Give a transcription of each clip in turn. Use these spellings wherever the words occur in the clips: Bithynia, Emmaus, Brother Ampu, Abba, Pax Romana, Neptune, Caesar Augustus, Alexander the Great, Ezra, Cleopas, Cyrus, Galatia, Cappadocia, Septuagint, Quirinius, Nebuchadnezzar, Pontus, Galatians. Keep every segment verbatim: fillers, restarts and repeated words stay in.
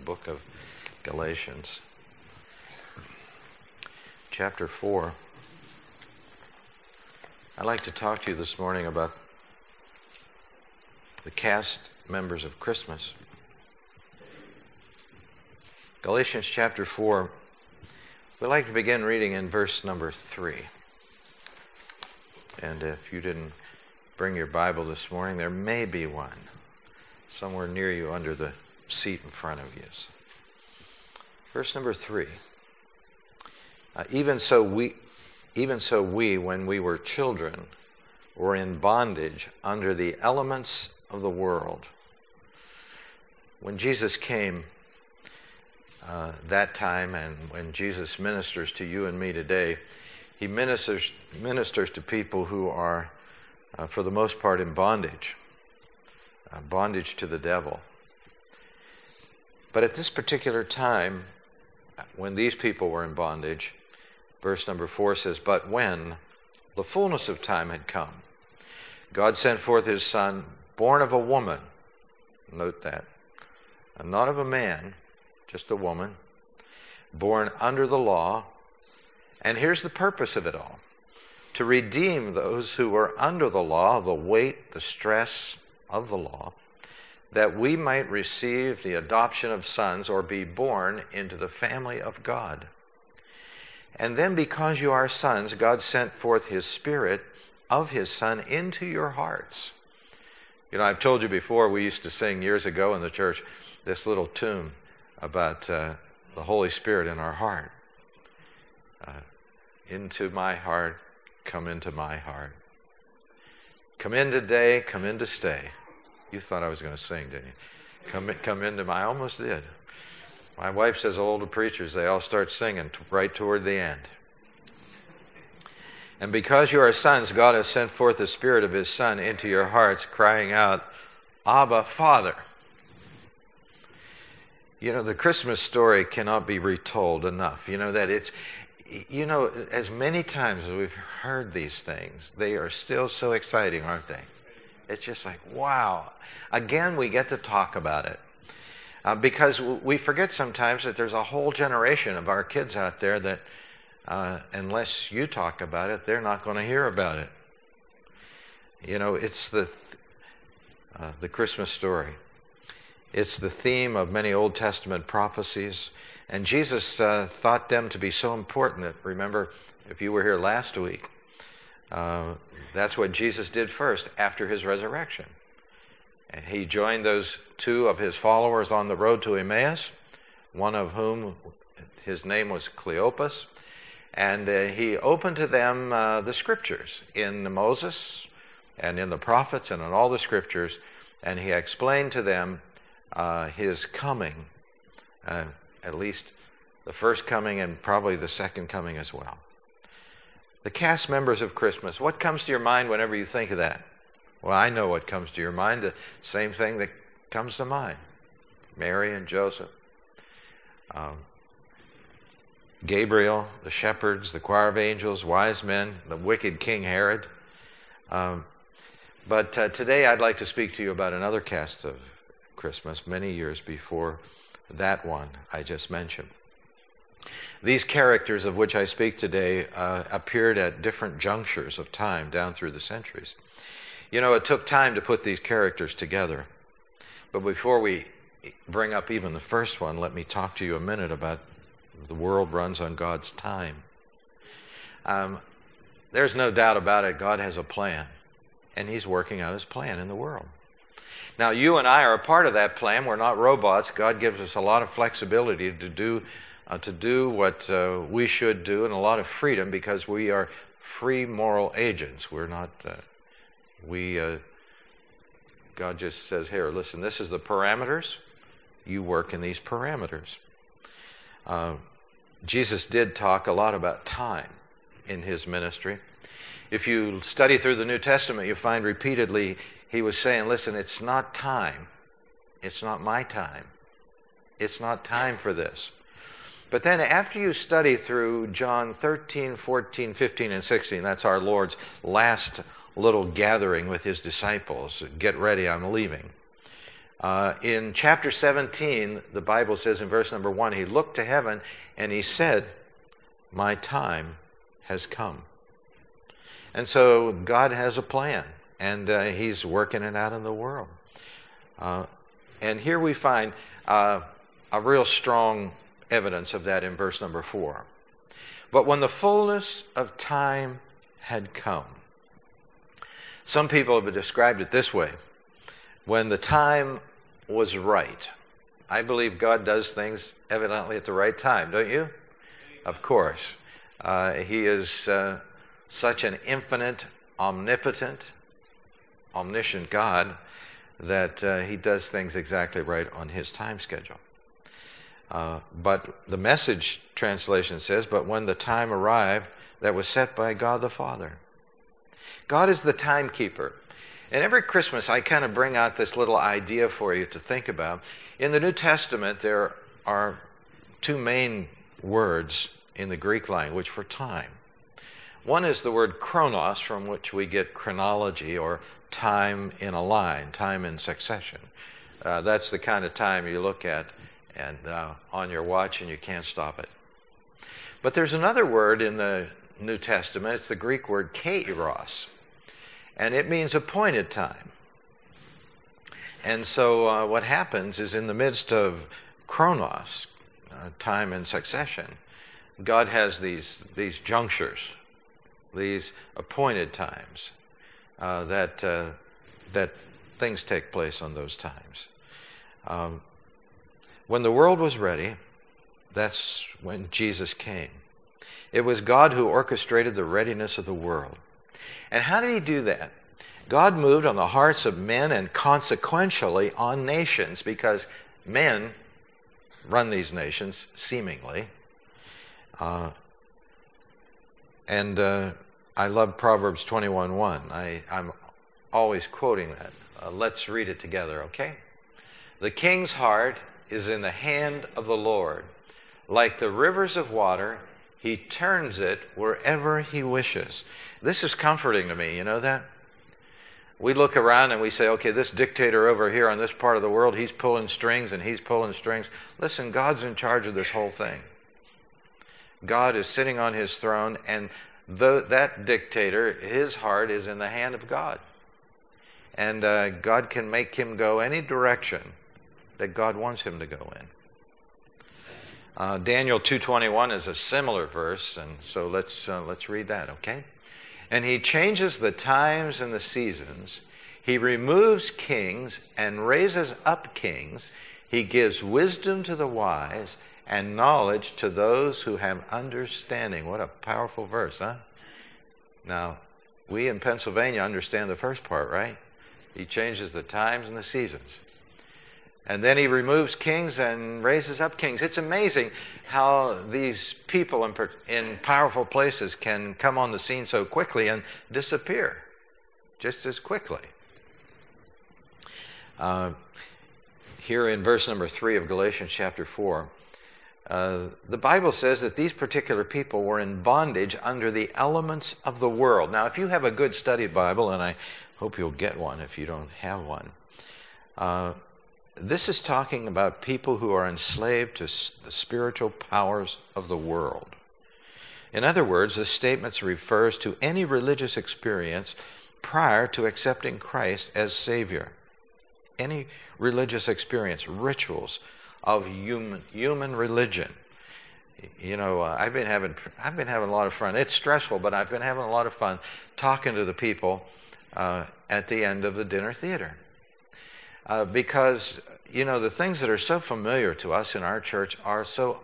the book of Galatians. Chapter four. I'd like to talk to you this morning about the cast members of Christmas. Galatians chapter four. We'd like to begin reading in verse number three. And if you didn't bring your Bible this morning, there may be one somewhere near you under the seat in front of you. Verse number three. Uh, even so we, even so we, when we were children, were in bondage under the elements of the world. When Jesus came uh, that time, and when Jesus ministers to you and me today, he ministers ministers to people who are Uh, for the most part in bondage, uh, bondage to the devil. But at this particular time, when these people were in bondage, verse number four says, "But when the fullness of time had come, God sent forth his Son, born of a woman," note that, and not of a man, just a woman, "born under the law," and here's the purpose of it all, "to redeem those who were under the law," the weight, the stress of the law, "that we might receive the adoption of sons," or be born into the family of God. "And then because you are sons, God sent forth his Spirit of his Son into your hearts." You know, I've told you before, we used to sing years ago in the church this little tune about uh, the Holy Spirit in our heart. Uh, into my heart, come into my heart. Come in today, come in to stay. You thought I was going to sing, didn't you? Come, come into my, I almost did. My wife says older preachers, they all start singing t- right toward the end. "And because you are sons, God has sent forth the Spirit of his Son into your hearts, crying out, 'Abba, Father.'" You know, the Christmas story cannot be retold enough. You know that it's... You know, as many times as we've heard these things, they are still so exciting, aren't they? It's just like, wow. Again, we get to talk about it. Uh, because we forget sometimes that there's a whole generation of our kids out there that, uh, unless you talk about it, they're not going to hear about it. You know, it's the th- uh, the Christmas story. It's the theme of many Old Testament prophecies. And Jesus uh, thought them to be so important that, remember, if you were here last week, uh, that's what Jesus did first after his resurrection. And he joined those two of his followers on the road to Emmaus, one of whom, his name was Cleopas, and uh, he opened to them uh, the scriptures in Moses and in the prophets and in all the scriptures, and he explained to them uh, his coming, uh, at least the first coming and probably the second coming as well. The cast members of Christmas. What comes to your mind whenever you think of that? Well, I know what comes to your mind. The same thing that comes to mind. Mary and Joseph. Um, Gabriel, the shepherds, the choir of angels, wise men, the wicked King Herod. Um, but uh, today I'd like to speak to you about another cast of Christmas many years before that one I just mentioned. These characters of which I speak today uh, appeared at different junctures of time down through the centuries. You know, it took time to put these characters together. But before we bring up even the first one, let me talk to you a minute about the world runs on God's time. Um, there's no doubt about it, God has a plan, and he's working out his plan in the world. Now, you and I are a part of that plan. We're not robots. God gives us a lot of flexibility to do uh, to do what uh, we should do, and a lot of freedom because we are free moral agents. We're not, uh, we, uh, God just says, here, listen, this is the parameters. You work in these parameters. Uh, Jesus did talk a lot about time in his ministry. If you study through the New Testament, you find repeatedly he was saying, listen, it's not time. It's not my time. It's not time for this. But then after you study through John thirteen, fourteen, fifteen, and sixteen, that's our Lord's last little gathering with his disciples. Get ready, I'm leaving. Uh, in chapter seventeen, the Bible says in verse number one, he looked to heaven and he said, my time has come. And so God has a plan, and uh, he's working it out in the world. Uh, and here we find uh, a real strong evidence of that in verse number four. But when the fullness of time had come. Some people have described it this way. When the time was right. I believe God does things evidently at the right time, don't you? Of course. Uh, he is uh, such an infinite, omnipotent, omniscient God that uh, he does things exactly right on his time schedule. Uh, but the Message translation says, but when the time arrived that was set by God the Father. God is the timekeeper. And every Christmas I kind of bring out this little idea for you to think about. In the New Testament there are two main words in the Greek language for time. One is the word chronos, from which we get chronology, or time in a line, time in succession. Uh, that's the kind of time you look at and uh, on your watch and you can't stop it. But there's another word in the New Testament. It's the Greek word kairos, and it means appointed time. And so uh, what happens is, in the midst of chronos, uh, time in succession, God has these these junctures, these appointed times, uh, that uh, that things take place on those times. Um, when the world was ready, that's when Jesus came. It was God who orchestrated the readiness of the world. And how did he do that? God moved on the hearts of men and consequentially on nations, because men run these nations, seemingly. Uh, and uh, I love Proverbs twenty-one one. I, I'm always quoting that. Uh, let's read it together, okay? The king's heart is in the hand of the Lord. Like the rivers of water, he turns it wherever he wishes. This is comforting to me, you know that? We look around and we say, okay, this dictator over here on this part of the world, he's pulling strings and he's pulling strings. Listen, God's in charge of this whole thing. God is sitting on his throne, and the, that dictator, his heart is in the hand of God. And uh, God can make him go any direction that God wants him to go in. Uh, Daniel two twenty-one is a similar verse, and so let's uh, let's read that, okay? And he changes the times and the seasons. He removes kings and raises up kings. He gives wisdom to the wise and knowledge to those who have understanding. What a powerful verse, huh? Now, we in Pennsylvania understand the first part, right? He changes the times and the seasons. And then he removes kings and raises up kings. It's amazing how these people in, in powerful places can come on the scene so quickly and disappear just as quickly. Uh, here in verse number three of Galatians chapter four, uh, the Bible says that these particular people were in bondage under the elements of the world. Now, if you have a good study Bible, and I hope you'll get one if you don't have one, uh, this is talking about people who are enslaved to the spiritual powers of the world. In other words, this statement refers to any religious experience prior to accepting Christ as Savior. Any religious experience, rituals of human human religion. You know, uh, I've been having I've been having a lot of fun. It's stressful, but I've been having a lot of fun talking to the people uh, at the end of the dinner theater. Uh, because, you know, the things that are so familiar to us in our church are so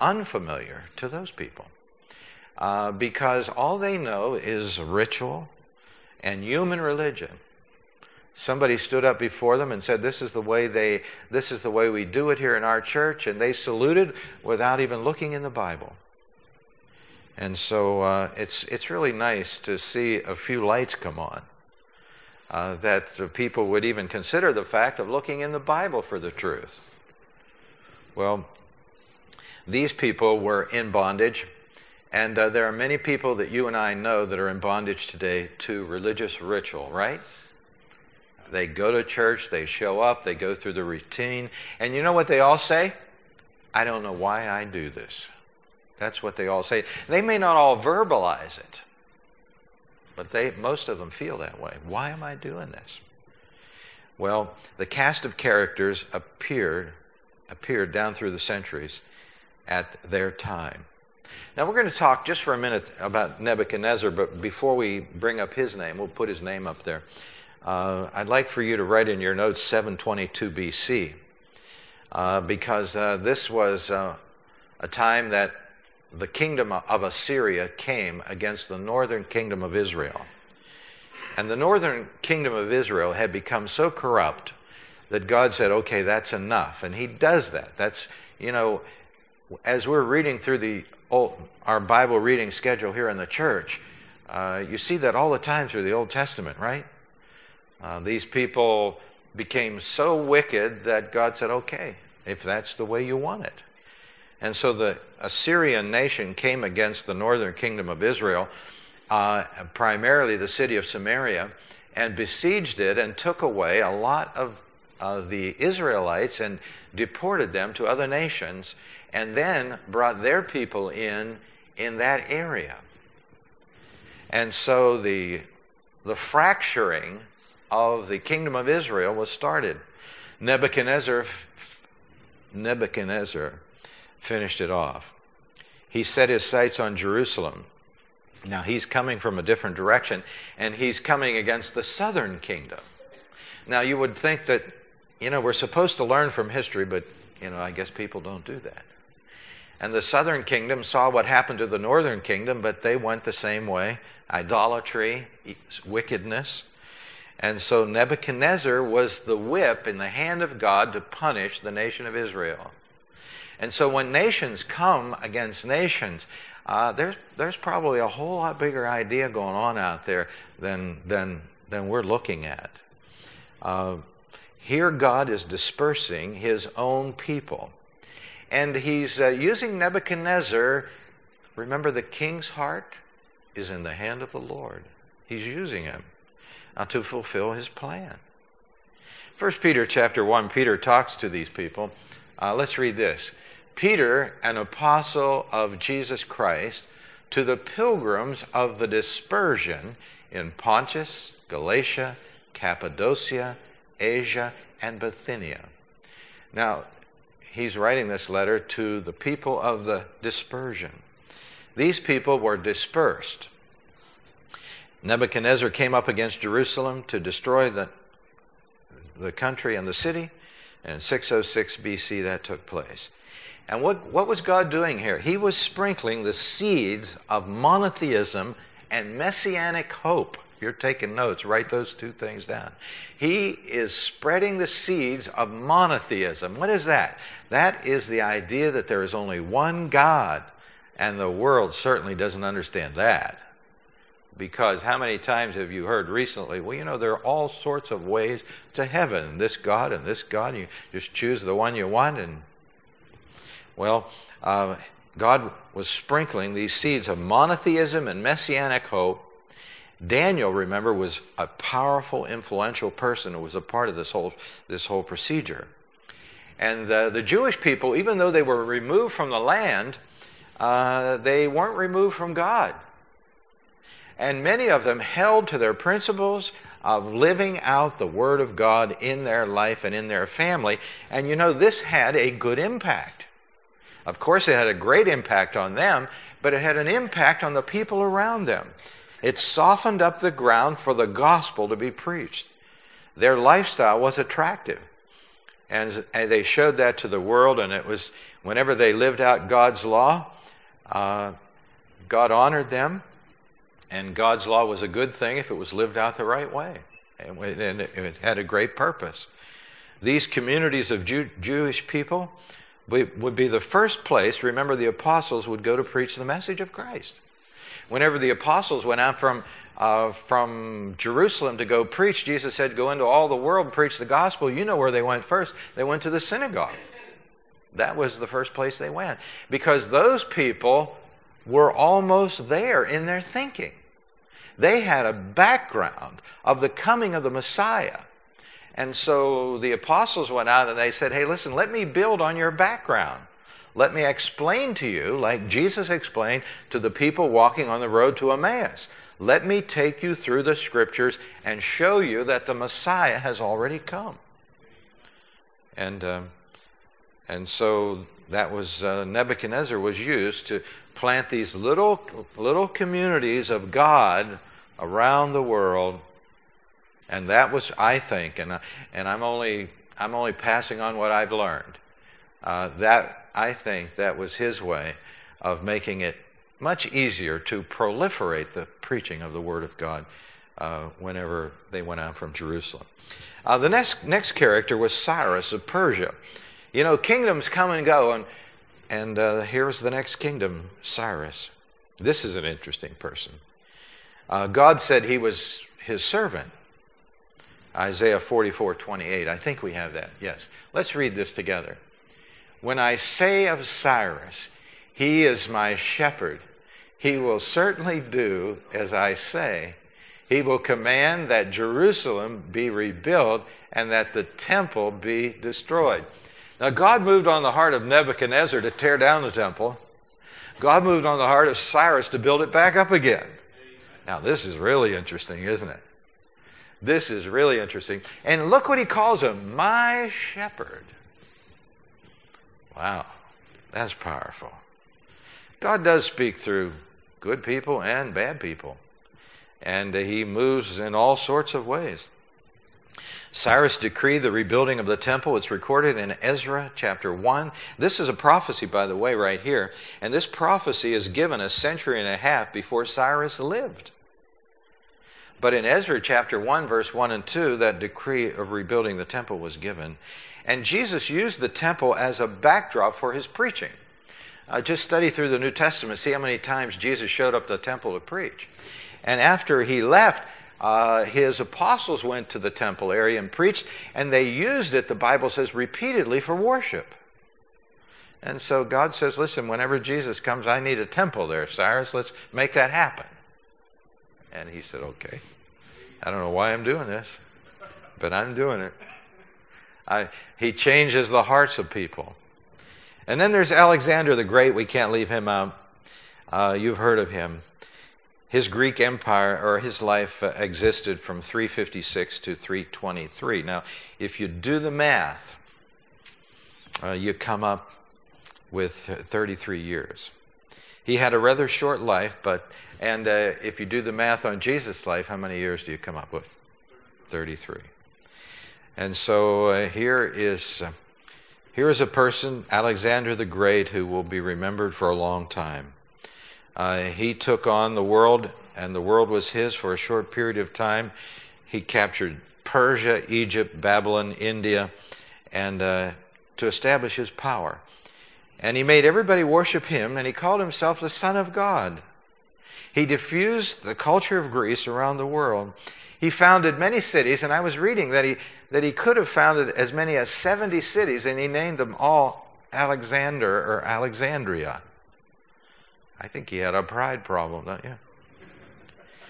unfamiliar to those people. Uh, because all they know is ritual and human religion. Somebody stood up before them and said, this is the way they, this is the way we do it here in our church, and they saluted without even looking in the Bible. And so uh, it's, it's really nice to see a few lights come on. Uh, that the people would even consider the fact of looking in the Bible for the truth. Well, these people were in bondage, and uh, there are many people that you and I know that are in bondage today to religious ritual, right? They go to church, they show up, they go through the routine. And you know what they all say? I don't know why I do this. That's what they all say. They may not all verbalize it, but they most of them feel that way. Why am I doing this? Well, the cast of characters appeared, appeared down through the centuries at their time. Now we're going to talk just for a minute about Nebuchadnezzar, but before we bring up his name, we'll put his name up there. Uh, I'd like for you to write in your notes seven twenty-two B C, uh, because uh, this was uh, a time that the kingdom of Assyria came against the northern kingdom of Israel. And the northern kingdom of Israel had become so corrupt that God said, okay, that's enough. And he does that. That's, you know, as we're reading through the old, our Bible reading schedule here in the church, uh, you see that all the time through the Old Testament, right? Uh, these people became so wicked that God said, okay, if that's the way you want it. And so the Assyrian nation came against the northern kingdom of Israel, uh, primarily the city of Samaria, and besieged it and took away a lot of uh, the Israelites and deported them to other nations, and then brought their people in in that area. And so the the fracturing of the kingdom of Israel was started. Nebuchadnezzar, Nebuchadnezzar finished it off. He set his sights on Jerusalem. Now he's coming from a different direction, and he's coming against the southern kingdom. Now you would think that, you know, we're supposed to learn from history, but, you know, I guess people don't do that. And the southern kingdom saw what happened to the northern kingdom, but they went the same way. Idolatry, wickedness. And so Nebuchadnezzar was the whip in the hand of God to punish the nation of Israel. And so when nations come against nations, uh, there's there's probably a whole lot bigger idea going on out there than than than we're looking at. Uh, here God is dispersing his own people. And he's uh, using Nebuchadnezzar. Remember, the king's heart is in the hand of the Lord. He's using him Uh, to fulfill his plan. First Peter chapter one, Peter talks to these people. Uh, let's read this. Peter, an apostle of Jesus Christ, to the pilgrims of the dispersion in Pontus, Galatia, Cappadocia, Asia, and Bithynia. Now, he's writing this letter to the people of the dispersion. These people were dispersed. Nebuchadnezzar came up against Jerusalem to destroy the, the country and the city, and in six oh six B C that took place. And what, what was God doing here? He was sprinkling the seeds of monotheism and messianic hope. If you're taking notes, write those two things down. He is spreading the seeds of monotheism. What is that? That is the idea that there is only one God, and the world certainly doesn't understand that. Because how many times have you heard recently, well, you know, there are all sorts of ways to heaven, this God and this God, you just choose the one you want. And well, uh, God was sprinkling these seeds of monotheism and messianic hope. Daniel, remember, was a powerful, influential person who was a part of this whole, this whole procedure. And the, the Jewish people, even though they were removed from the land, uh, they weren't removed from God. And many of them held to their principles of living out the Word of God in their life and in their family. And you know, this had a good impact. Of course, it had a great impact on them, but it had an impact on the people around them. It softened up the ground for the gospel to be preached. Their lifestyle was attractive. And they showed that to the world, and it was whenever they lived out God's law, uh, God honored them. And God's law was a good thing if it was lived out the right way. And it had a great purpose. These communities of Jew, Jewish people would be the first place, remember, the apostles would go to preach the message of Christ. Whenever the apostles went out from, uh, from Jerusalem to go preach, Jesus said, go into all the world, preach the gospel. You know where they went first. They went to the synagogue. That was the first place they went. Because those people were almost there in their thinking. They had a background of the coming of the Messiah. And so the apostles went out and they said, hey, listen, let me build on your background. Let me explain to you, like Jesus explained to the people walking on the road to Emmaus. Let me take you through the Scriptures and show you that the Messiah has already come. And um, and so that was uh, Nebuchadnezzar was used to plant these little little communities of God around the world, and that was, I think, and I, and I'm only I'm only passing on what I've learned. Uh, that. I think that was his way of making it much easier to proliferate the preaching of the Word of God uh, whenever they went out from Jerusalem. Uh, the next next character was Cyrus of Persia. You know, kingdoms come and go, and and uh, here's the next kingdom, Cyrus. This is an interesting person. Uh, God said he was his servant. Isaiah forty-four twenty-eight. I think we have that. Yes. Let's read this together. When I say of Cyrus, he is my shepherd, he will certainly do as I say. He will command that Jerusalem be rebuilt and that the temple be destroyed. Now, God moved on the heart of Nebuchadnezzar to tear down the temple. God moved on the heart of Cyrus to build it back up again. Now, this is really interesting, isn't it? This is really interesting. And look what he calls him, my shepherd. Wow, that's powerful. God does speak through good people and bad people, and he moves in all sorts of ways. Cyrus decreed the rebuilding of the temple. It's recorded in Ezra chapter one. This is a prophecy, by the way, right here, and this prophecy is given a century and a half before Cyrus lived. But in Ezra chapter one, verse one and two, that decree of rebuilding the temple was given. And Jesus used the temple as a backdrop for his preaching. Uh, just study through the New Testament, see how many times Jesus showed up to the temple to preach. And after he left, uh, his apostles went to the temple area and preached, and they used it, the Bible says, repeatedly for worship. And so God says, listen, whenever Jesus comes, I need a temple there, Cyrus. Let's make that happen. And he said, okay. I don't know why I'm doing this, but I'm doing it. I, he changes the hearts of people. And then there's Alexander the Great. We can't leave him out. Uh, you've heard of him. His Greek empire, or his life, uh, existed from three fifty-six to three twenty-three. Now, if you do the math, uh, you come up with thirty-three years. He had a rather short life, but and uh, if you do the math on Jesus' life, how many years do you come up with? thirty-three. And so uh, here is uh, here is a person, Alexander the Great, who will be remembered for a long time. Uh, he took on the world, and the world was his for a short period of time. He captured Persia, Egypt, Babylon, India, and uh, to establish his power. And he made everybody worship him, and he called himself the Son of God. He diffused the culture of Greece around the world. He founded many cities, and I was reading that he that he could have founded as many as seventy cities, and he named them all Alexander or Alexandria. I think he had a pride problem, don't you?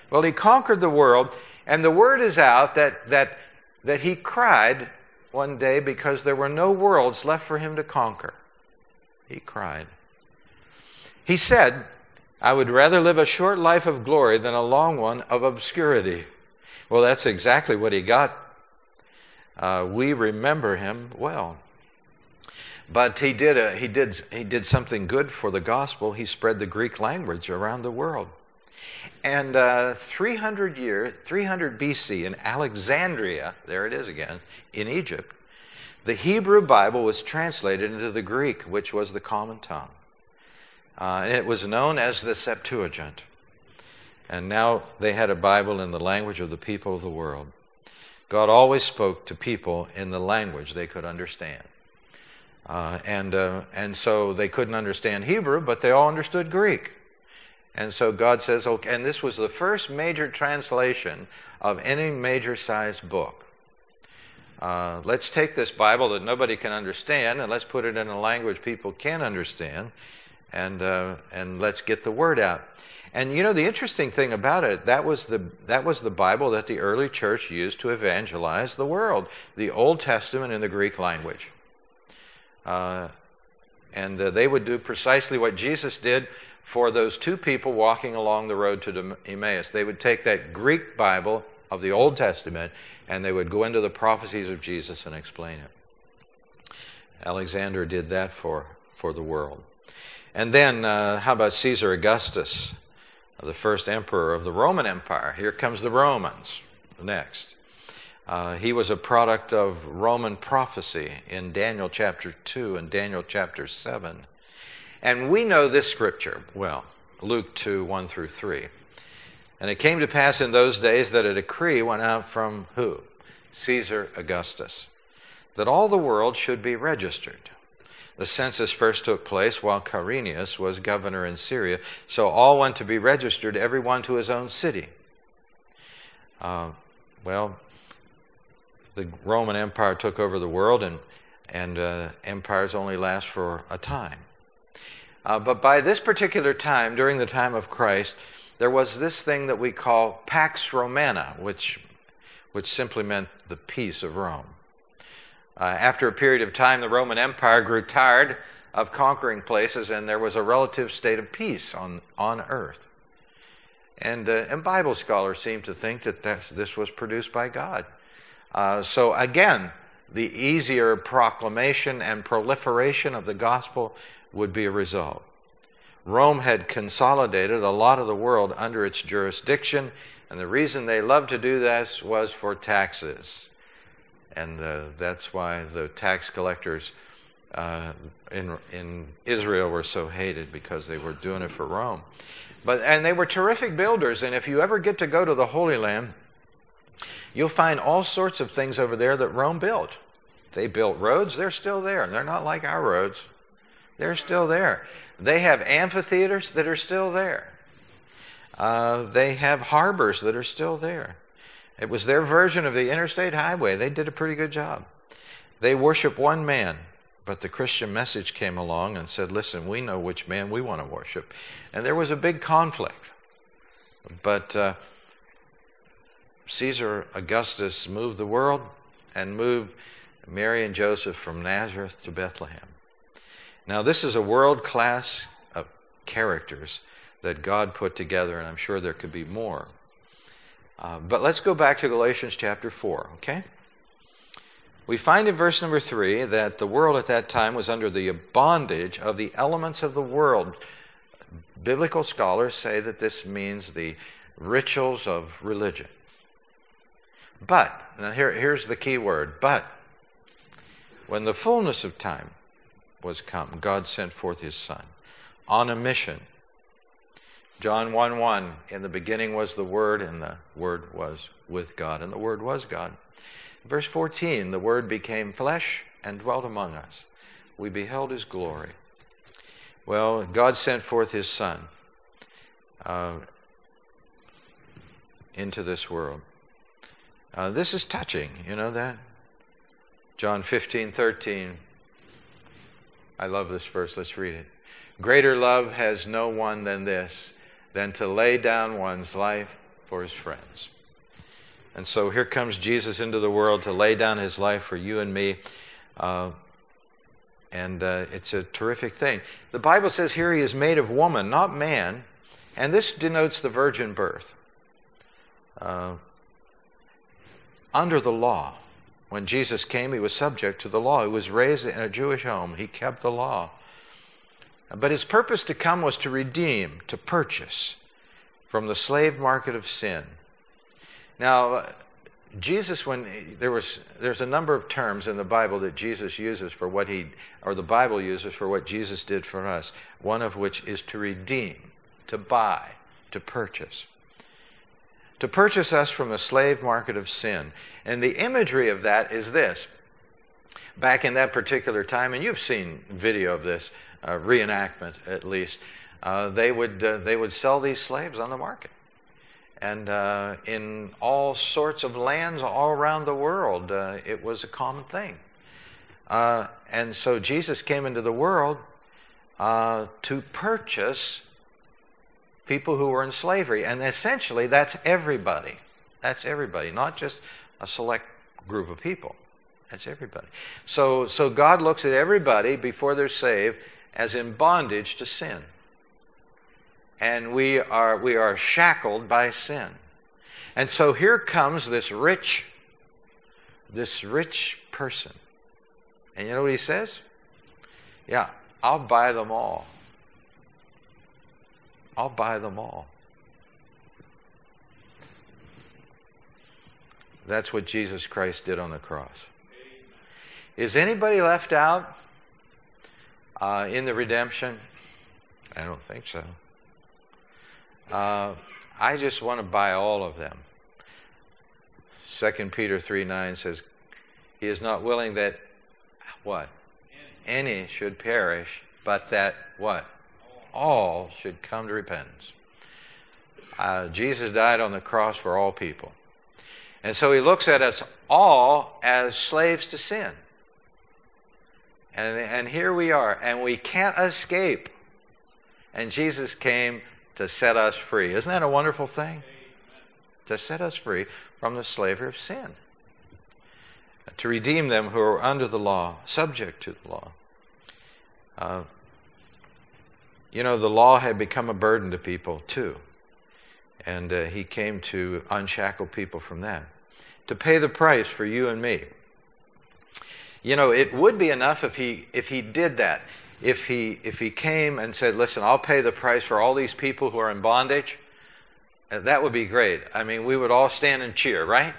Well, he conquered the world, and the word is out that that that he cried one day because there were no worlds left for him to conquer. He cried. He said, I would rather live a short life of glory than a long one of obscurity. Well, that's exactly what he got. Uh, we remember him well. But he did, a, he, did, he did something good for the gospel. He spread the Greek language around the world. And uh, three hundred years, three hundred B C in Alexandria, there it is again, in Egypt, the Hebrew Bible was translated into the Greek, which was the common tongue. Uh, and it was known as the Septuagint. And now they had a Bible in the language of the people of the world. God always spoke to people in the language they could understand. Uh, and, uh, and so they couldn't understand Hebrew, but they all understood Greek. And so God says, okay, and this was the first major translation of any major-sized book. Uh, let's take this Bible that nobody can understand and let's put it in a language people can understand and uh, and let's get the word out. And you know, the interesting thing about it, that was the that was the Bible that the early church used to evangelize the world, the Old Testament in the Greek language. Uh, and uh, they would do precisely what Jesus did for those two people walking along the road to Emmaus. They would take that Greek Bible of the Old Testament and they would go into the prophecies of Jesus and explain it. Alexander did that for, for the world. And then, uh, how about Caesar Augustus, the first emperor of the Roman Empire? Here comes the Romans next. Uh, he was a product of Roman prophecy in Daniel chapter two and Daniel chapter seven. And we know this scripture well, Luke two, one through three. And it came to pass in those days that a decree went out from who? Caesar Augustus, that all the world should be registered. The census first took place while Quirinius was governor in Syria, so all went to be registered, every one to his own city. Uh, well, the Roman Empire took over the world, and, and uh, empires only last for a time. Uh, but by this particular time, during the time of Christ, there was this thing that we call Pax Romana, which, which simply meant the peace of Rome. Uh, after a period of time, the Roman Empire grew tired of conquering places, and there was a relative state of peace on, on earth. And, uh, and Bible scholars seem to think that that's, this was produced by God. Uh, so again, the easier proclamation and proliferation of the gospel would be a result. Rome had consolidated a lot of the world under its jurisdiction, and the reason they loved to do this was for taxes. And uh, that's why the tax collectors uh, in in Israel were so hated, because they were doing it for Rome. But and they were terrific builders, and if you ever get to go to the Holy Land, you'll find all sorts of things over there that Rome built. They built roads, they're still there, and they're not like our roads. They're still there. They have amphitheaters that are still there. Uh, they have harbors that are still there. It was their version of the interstate highway. They did a pretty good job. They worship one man, but the Christian message came along and said, listen, we know which man we want to worship. And there was a big conflict. But uh, Caesar Augustus moved the world and moved Mary and Joseph from Nazareth to Bethlehem. Now, this is a world class of characters that God put together, and I'm sure there could be more. Uh, but let's go back to Galatians chapter four, okay? We find in verse number three that the world at that time was under the bondage of the elements of the world. Biblical scholars say that this means the rituals of religion. But, now here, here's the key word, but, when the fullness of time was come, God sent forth his Son on a mission. John one one, in the beginning was the Word, and the Word was with God, and the Word was God. Verse fourteen, the Word became flesh and dwelt among us. We beheld his glory. Well, God sent forth his Son uh, into this world. Uh, this is touching, you know that? John fifteen thirteen, I love this verse, let's read it. Greater love has no one than this, than to lay down one's life for his friends. And so here comes Jesus into the world to lay down his life for you and me. Uh, and uh, it's a terrific thing. The Bible says here he is made of woman, not man. And this denotes the virgin birth. Uh, under the law, when Jesus came, he was subject to the law. He was raised in a Jewish home. He kept the law. But his purpose to come was to redeem, to purchase from the slave market of sin. Now, Jesus, when there was, there's a number of terms in the Bible that Jesus uses for what he, or the Bible uses for what Jesus did for us, one of which is to redeem, to buy, to purchase. To purchase us from the slave market of sin. And the imagery of that is this. Back in that particular time, and you've seen video of this, uh, reenactment at least, uh, they would uh, they would sell these slaves on the market. And uh, in all sorts of lands all around the world, uh, it was a common thing. Uh, and so Jesus came into the world uh, to purchase people who were in slavery. And essentially, that's everybody. That's everybody, not just a select group of people. That's everybody. So, so God looks at everybody before they're saved as in bondage to sin. And we are, we are shackled by sin. And so here comes this rich, this rich person. And you know what he says? Yeah, I'll buy them all. I'll buy them all. That's what Jesus Christ did on the cross. Is anybody left out uh, in the redemption? I don't think so. Uh, I just want to buy all of them. Second Peter three nine says, He is not willing that, what? Any, Any should perish, but that, what? All, all should come to repentance. Uh, Jesus died on the cross for all people. And so He looks at us all as slaves to sin. And, and here we are, and we can't escape. And Jesus came to set us free. Isn't that a wonderful thing? Amen. To set us free from the slavery of sin. To redeem them who are under the law, subject to the law. Uh, you know, the law had become a burden to people too. And uh, He came to unshackle people from that. To pay the price for you and me. You know, it would be enough if he if he did that. If he if he came and said, "Listen, I'll pay the price for all these people who are in bondage," that would be great. I mean, we would all stand and cheer, right?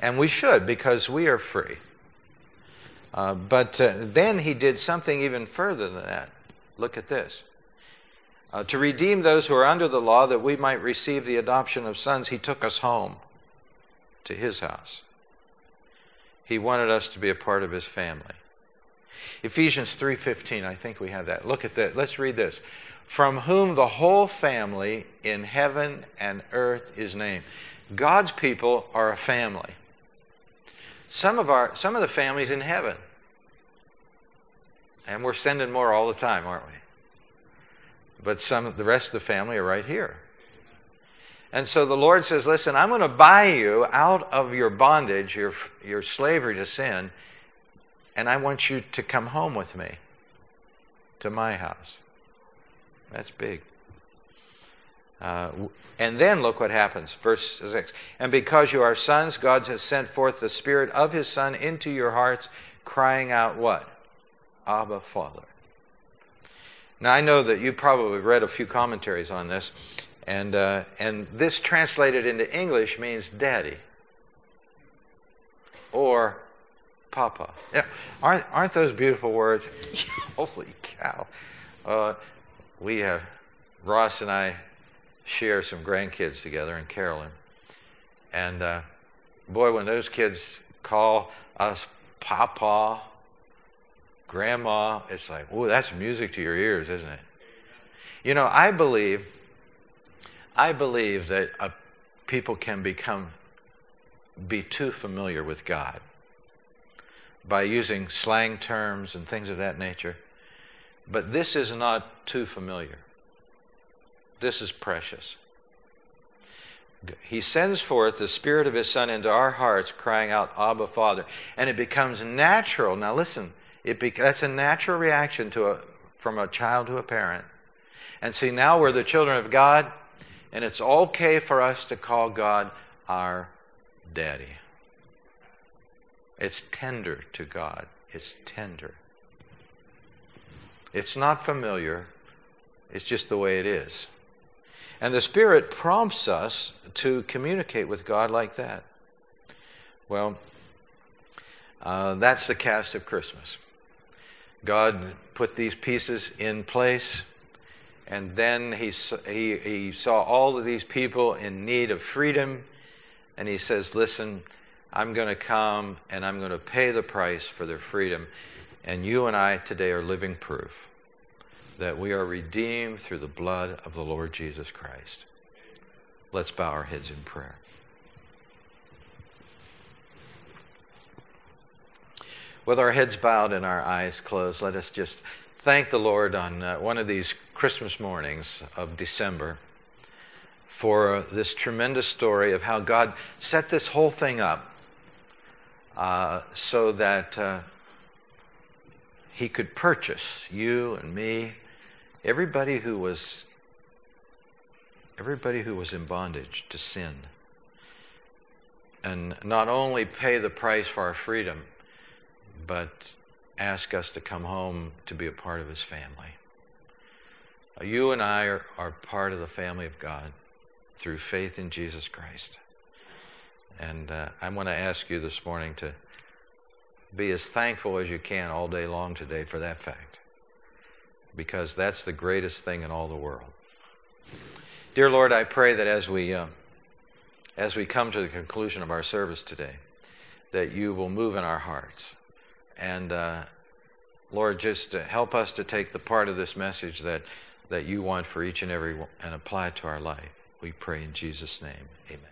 And we should, because we are free. Uh, but uh, then He did something even further than that. Look at this. Uh, to redeem those who are under the law, that we might receive the adoption of sons, He took us home to His house. He wanted us to be a part of His family. Ephesians three fifteen, I think we have that. Look at that. Let's read this. From whom the whole family in heaven and earth is named. God's people are a family. Some of our some of the families in heaven. And we're sending more all the time, aren't we? But some of the rest of the family are right here. And so the Lord says, listen, I'm going to buy you out of your bondage, your your slavery to sin, and I want you to come home with me to my house. That's big. Uh, and then look what happens, verse six. And because you are sons, God has sent forth the Spirit of His Son into your hearts, crying out what? Abba, Father. Now I know that you probably read a few commentaries on this. And uh, and this translated into English means daddy or papa. Yeah, aren't aren't those beautiful words? Holy cow! Uh, we have Ross and I share some grandkids together, and Carolyn. And uh, boy, when those kids call us papa, grandma, it's like, oh, that's music to your ears, isn't it? You know, I believe. I believe that uh, people can become, be too familiar with God by using slang terms and things of that nature. But this is not too familiar. This is precious. He sends forth the Spirit of His Son into our hearts, crying out, Abba, Father. And it becomes natural. Now listen, it be, that's a natural reaction to a, from a child to a parent. And see, now we're the children of God, and it's okay for us to call God our daddy. It's tender to God. It's tender. It's not familiar. It's just the way it is. And the Spirit prompts us to communicate with God like that. Well, uh, that's the cast of Christmas. God put these pieces in place. And then he, he, he saw all of these people in need of freedom. And He says, listen, I'm going to come and I'm going to pay the price for their freedom. And you and I today are living proof that we are redeemed through the blood of the Lord Jesus Christ. Let's bow our heads in prayer. With our heads bowed and our eyes closed, let us just thank the Lord on uh, one of these Christmas mornings of December for this tremendous story of how God set this whole thing up uh, so that uh, he could purchase you and me, everybody who was everybody who was in bondage to sin, and not only pay the price for our freedom, but ask us to come home to be a part of his family. You and I are, are part of the family of God through faith in Jesus Christ. And uh, I want to ask you this morning to be as thankful as you can all day long today for that fact, because that's the greatest thing in all the world. Dear Lord, I pray that as we uh, as we come to the conclusion of our service today, that you will move in our hearts. And uh, Lord, just uh, help us to take the part of this message that, that you want for each and every one and apply it to our life. We pray in Jesus' name. Amen.